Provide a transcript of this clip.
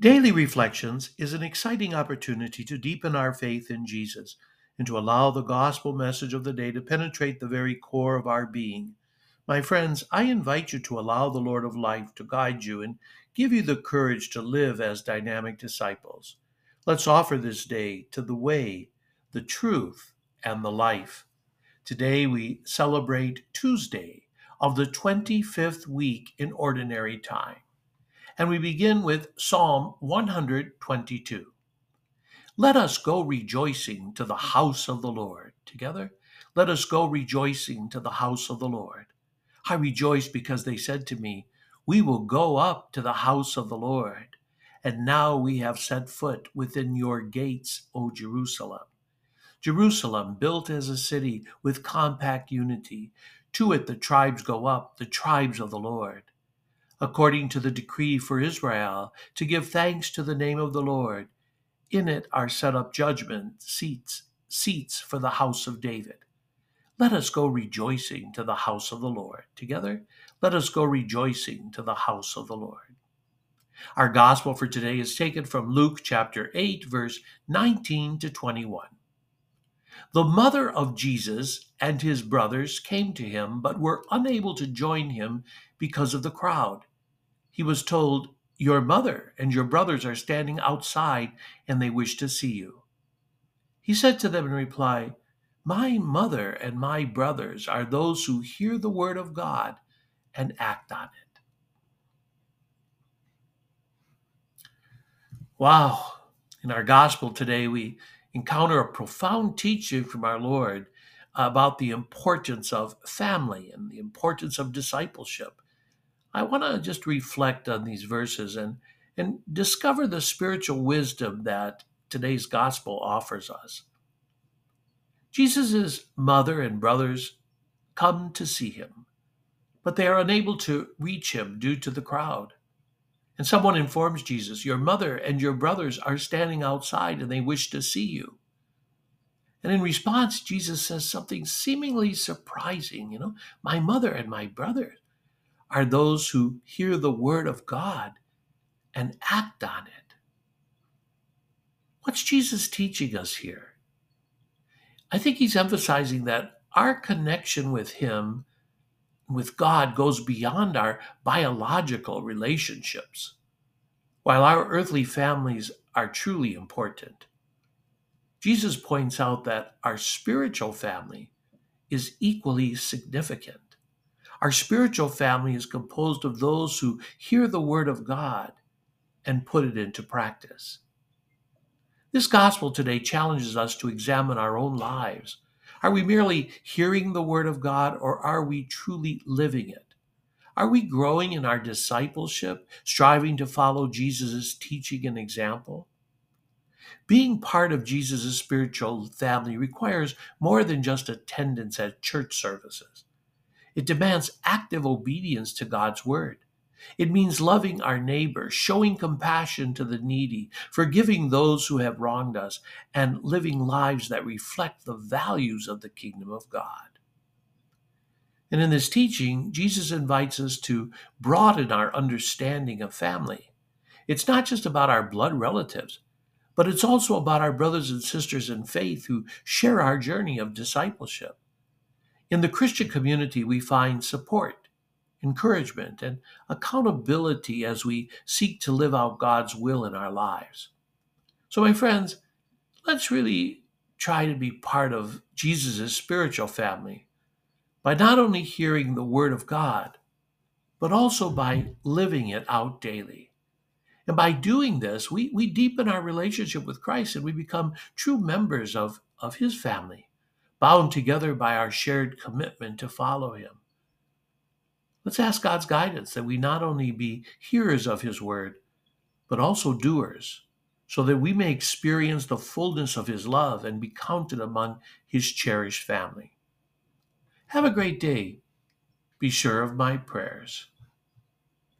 Daily Reflections is an exciting opportunity to deepen our faith in Jesus and to allow the gospel message of the day to penetrate the very core of our being. My friends, I invite you to allow the Lord of Life to guide you and give you the courage to live as dynamic disciples. Let's offer this day to the way, the truth, and the life. Today we celebrate Tuesday of the 25th week in Ordinary Time. And we begin with Psalm 122. Let us go rejoicing to the house of the Lord. Together, let us go rejoicing to the house of the Lord. I rejoiced because they said to me, we will go up to the house of the Lord. And now we have set foot within your gates, O Jerusalem. Jerusalem, built as a city with compact unity, to it the tribes go up, the tribes of the Lord. According to the decree for Israel, to give thanks to the name of the Lord. In it are set up judgment seats for the house of David. Let us go rejoicing to the house of the Lord. Together, let us go rejoicing to the house of the Lord. Our gospel for today is taken from Luke chapter 8, verse 19 to 21. The mother of Jesus and his brothers came to him, but were unable to join him because of the crowd. He was told, your mother and your brothers are standing outside, and they wish to see you. He said to them in reply, my mother and my brothers are those who hear the word of God and act on it. Wow. In our gospel today, we encounter a profound teaching from our Lord about the importance of family and the importance of discipleship. I want to just reflect on these verses and discover the spiritual wisdom that today's gospel offers us. Jesus' mother and brothers come to see him, but they are unable to reach him due to the crowd. And someone informs Jesus, your mother and your brothers are standing outside and they wish to see you. And in response, Jesus says something seemingly surprising. My mother and my brothers are those who hear the word of God and act on it. What's Jesus teaching us here? I think he's emphasizing that our connection with him, with God, goes beyond our biological relationships, while our earthly families are truly important. Jesus points out that our spiritual family is equally significant. Our spiritual family is composed of those who hear the word of God and put it into practice. This gospel today challenges us to examine our own lives. Are we merely hearing the word of God, or are we truly living it? Are we growing in our discipleship, striving to follow Jesus' teaching and example? Being part of Jesus' spiritual family requires more than just attendance at church services. It demands active obedience to God's word. It means loving our neighbor, showing compassion to the needy, forgiving those who have wronged us, and living lives that reflect the values of the kingdom of God. And in this teaching, Jesus invites us to broaden our understanding of family. It's not just about our blood relatives, but it's also about our brothers and sisters in faith who share our journey of discipleship. In the Christian community, we find support, encouragement, and accountability as we seek to live out God's will in our lives. So, my friends, let's really try to be part of Jesus' spiritual family by not only hearing the word of God, but also by living it out daily. And by doing this, we deepen our relationship with Christ and we become true members of his family, bound together by our shared commitment to follow him. Let's ask God's guidance that we not only be hearers of his word, but also doers, so that we may experience the fullness of his love and be counted among his cherished family. Have a great day. Be sure of my prayers.